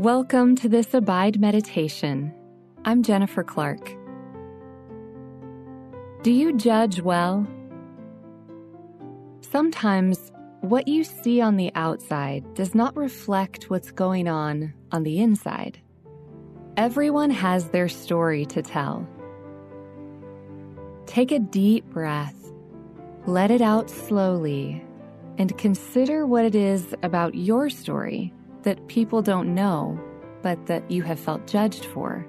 Welcome to this Abide Meditation. I'm Jennifer Clark. Do you judge well? Sometimes what you see on the outside does not reflect what's going on the inside. Everyone has their story to tell. Take a deep breath, let it out slowly, and consider what it is about your story that people don't know, but that you have felt judged for.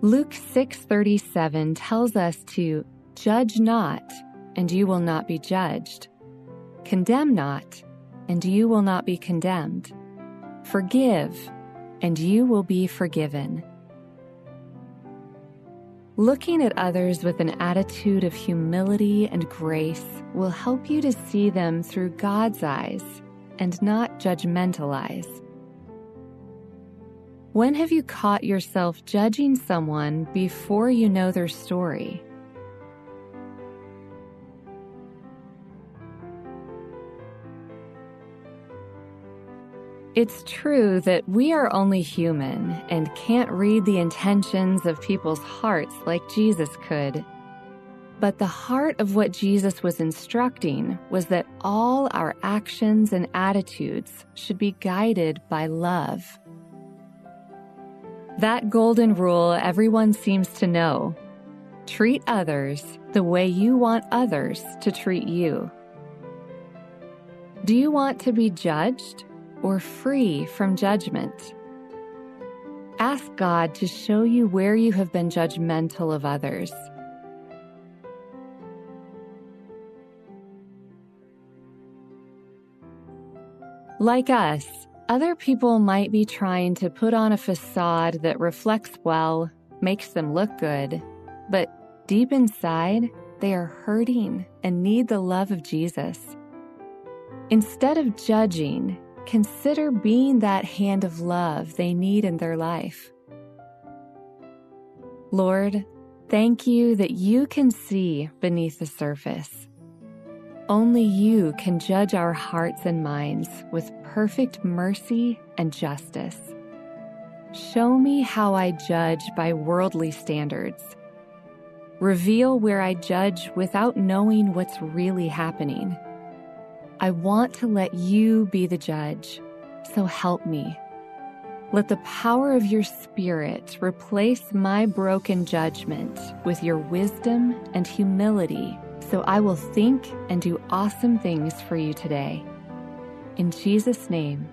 Luke 6:37 tells us to judge not, and you will not be judged. Condemn not, and you will not be condemned. Forgive, and you will be forgiven. Looking at others with an attitude of humility and grace will help you to see them through God's eyes and not judgmental eyes. When have you caught yourself judging someone before you know their story? It's true that we are only human and can't read the intentions of people's hearts like Jesus could. But the heart of what Jesus was instructing was that all our actions and attitudes should be guided by love. That golden rule everyone seems to know: treat others the way you want others to treat you. Do you want to be judged or free from judgment? Ask God to show you where you have been judgmental of others. Like us, other people might be trying to put on a facade that reflects well, makes them look good, but deep inside, they are hurting and need the love of Jesus. Instead of judging, consider being that hand of love they need in their life. Lord, thank you that you can see beneath the surface. Only you can judge our hearts and minds with perfect mercy and justice. Show me how I judge by worldly standards. Reveal where I judge without knowing what's really happening. I want to let you be the judge, so help me. Let the power of your Spirit replace my broken judgment with your wisdom and humility, so I will think and do awesome things for you today. In Jesus' name,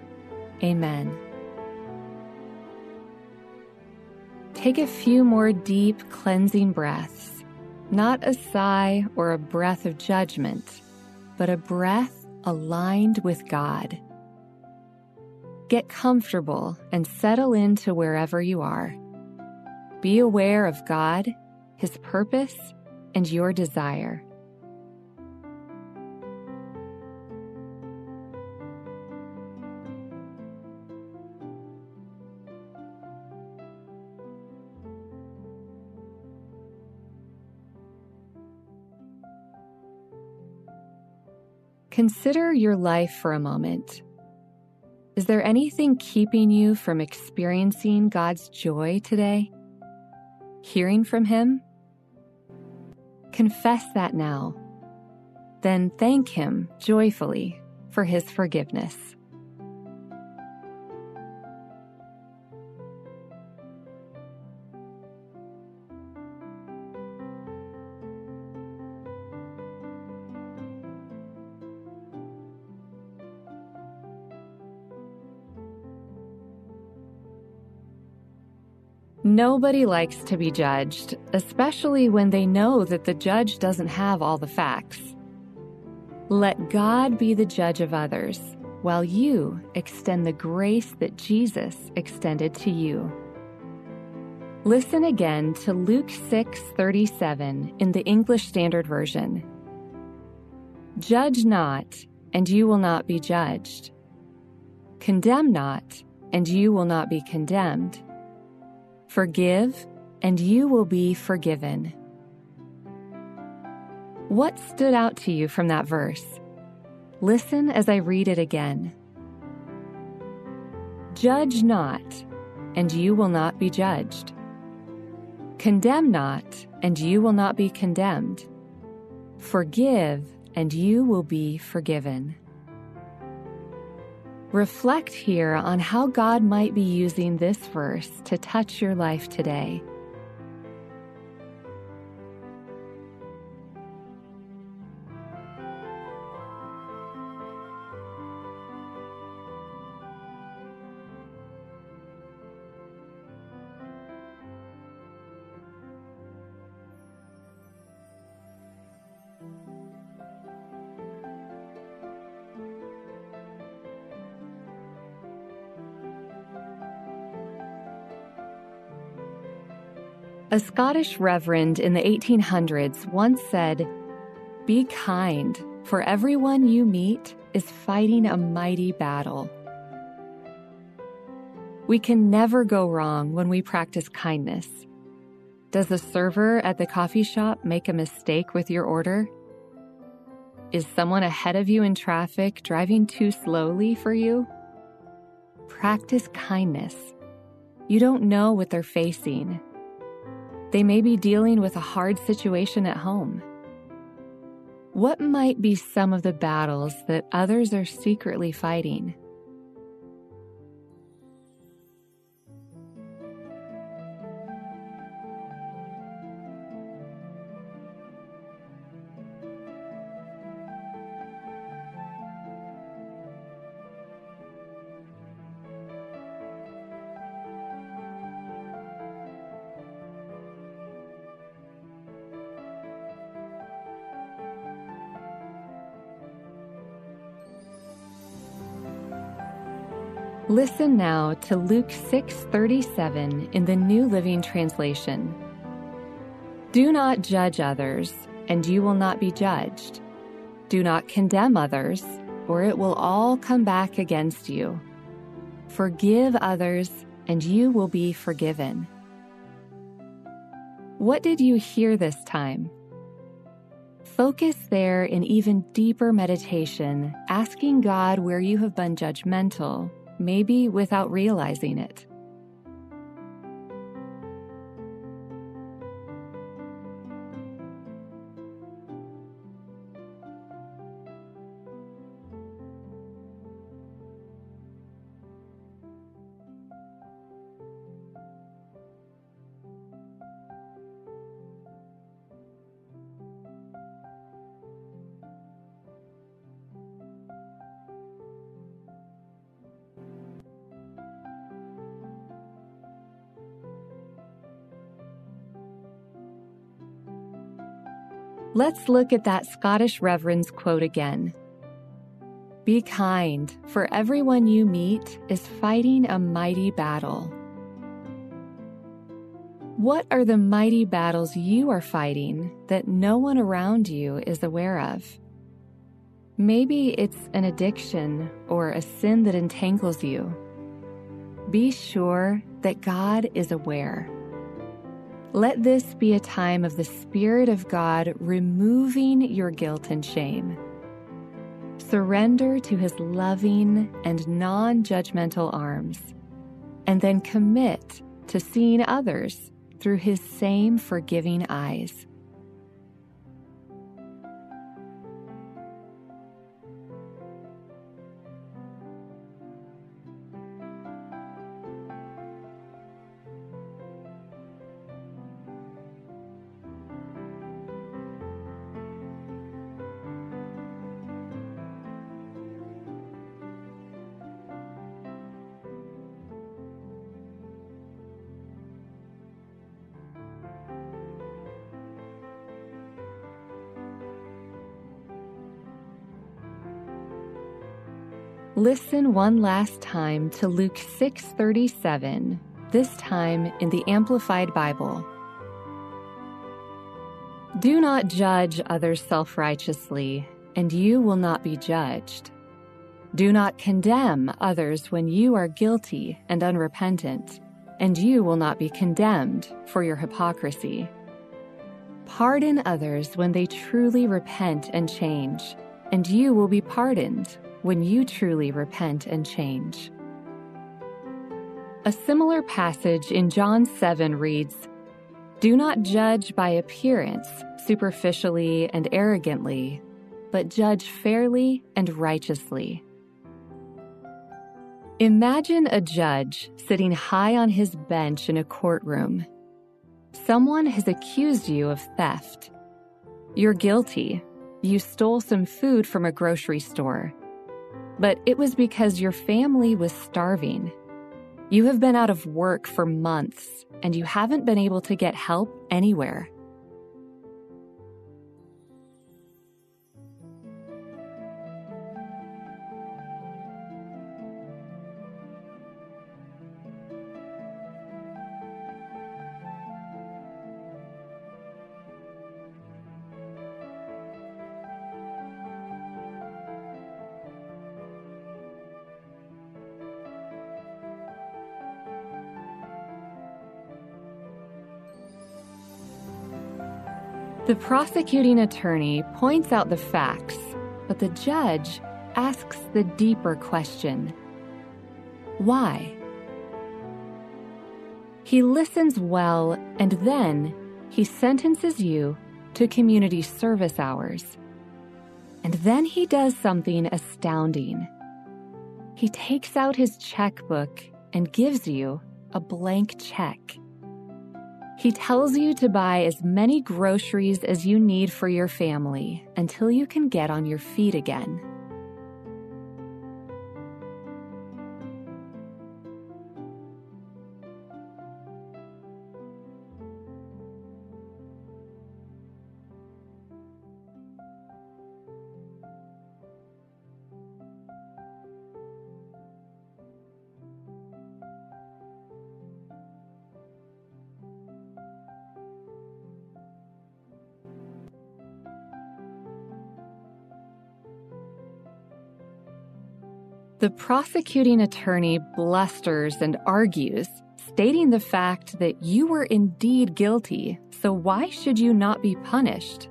amen. Take a few more deep cleansing breaths, not a sigh or a breath of judgment, but a breath aligned with God. Get comfortable and settle into wherever you are. Be aware of God, His purpose, and your desire. Consider your life for a moment. Is there anything keeping you from experiencing God's joy today? Hearing from Him? Confess that now. Then thank Him joyfully for His forgiveness. Nobody likes to be judged, especially when they know that the judge doesn't have all the facts. Let God be the judge of others, while you extend the grace that Jesus extended to you. Listen again to Luke 6:37 in the English Standard Version. Judge not, and you will not be judged. Condemn not, and you will not be condemned. Forgive, and you will be forgiven. What stood out to you from that verse? Listen as I read it again. Judge not, and you will not be judged. Condemn not, and you will not be condemned. Forgive, and you will be forgiven. Reflect here on how God might be using this verse to touch your life today. A Scottish reverend in the 1800s once said, "Be kind, for everyone you meet is fighting a mighty battle." We can never go wrong when we practice kindness. Does the server at the coffee shop make a mistake with your order? Is someone ahead of you in traffic driving too slowly for you? Practice kindness. You don't know what they're facing. They may be dealing with a hard situation at home. What might be some of the battles that others are secretly fighting? Listen now to Luke 6:37 in the New Living Translation. Do not judge others, and you will not be judged. Do not condemn others, or it will all come back against you. Forgive others, and you will be forgiven. What did you hear this time? Focus there in even deeper meditation, asking God where you have been judgmental, maybe without realizing it. Let's look at that Scottish reverend's quote again. Be kind, for everyone you meet is fighting a mighty battle. What are the mighty battles you are fighting that no one around you is aware of? Maybe it's an addiction or a sin that entangles you. Be sure that God is aware. Let this be a time of the Spirit of God removing your guilt and shame. Surrender to His loving and non-judgmental arms, and then commit to seeing others through His same forgiving eyes. Listen one last time to Luke 6:37, this time in the Amplified Bible. Do not judge others self-righteously, and you will not be judged. Do not condemn others when you are guilty and unrepentant, and you will not be condemned for your hypocrisy. Pardon others when they truly repent and change, and you will be pardoned when you truly repent and change. A similar passage in John 7 reads, "Do not judge by appearance, superficially and arrogantly, but judge fairly and righteously." Imagine a judge sitting high on his bench in a courtroom. Someone has accused you of theft. You're guilty. You stole some food from a grocery store. But it was because your family was starving. You have been out of work for months, and you haven't been able to get help anywhere. The prosecuting attorney points out the facts, but the judge asks the deeper question: why? He listens well, and then he sentences you to community service hours. And then he does something astounding. He takes out his checkbook and gives you a blank check. He tells you to buy as many groceries as you need for your family until you can get on your feet again. The prosecuting attorney blusters and argues, stating the fact that you were indeed guilty, so why should you not be punished?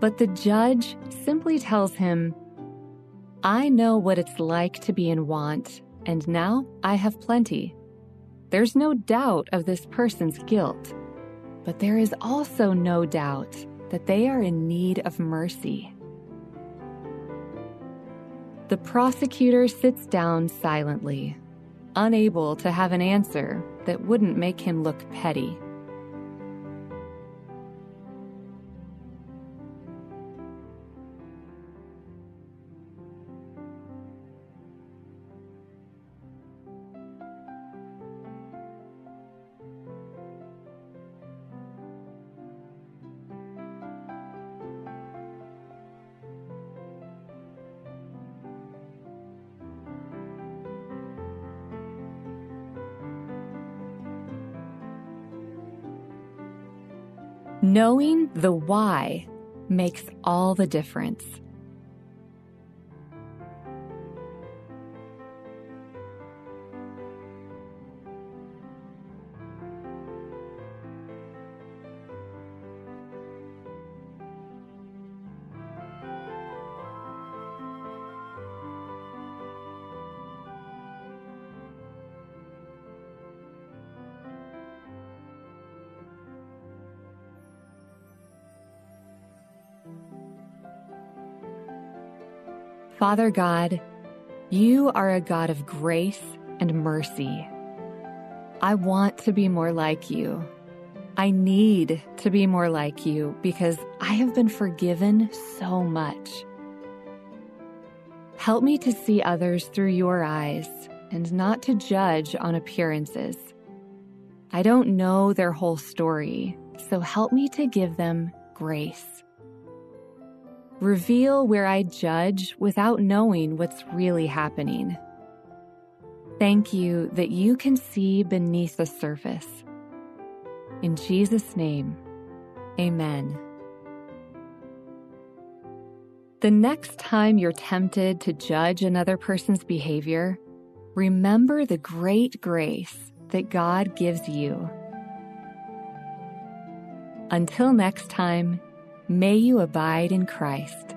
But the judge simply tells him, "I know what it's like to be in want, and now I have plenty. There's no doubt of this person's guilt, but there is also no doubt that they are in need of mercy." The prosecutor sits down silently, unable to have an answer that wouldn't make him look petty. Knowing the why makes all the difference. Father God, you are a God of grace and mercy. I want to be more like you. I need to be more like you because I have been forgiven so much. Help me to see others through your eyes and not to judge on appearances. I don't know their whole story, so help me to give them grace. Reveal where I judge without knowing what's really happening. Thank you that you can see beneath the surface. In Jesus' name, amen. The next time you're tempted to judge another person's behavior, remember the great grace that God gives you. Until next time, may you abide in Christ.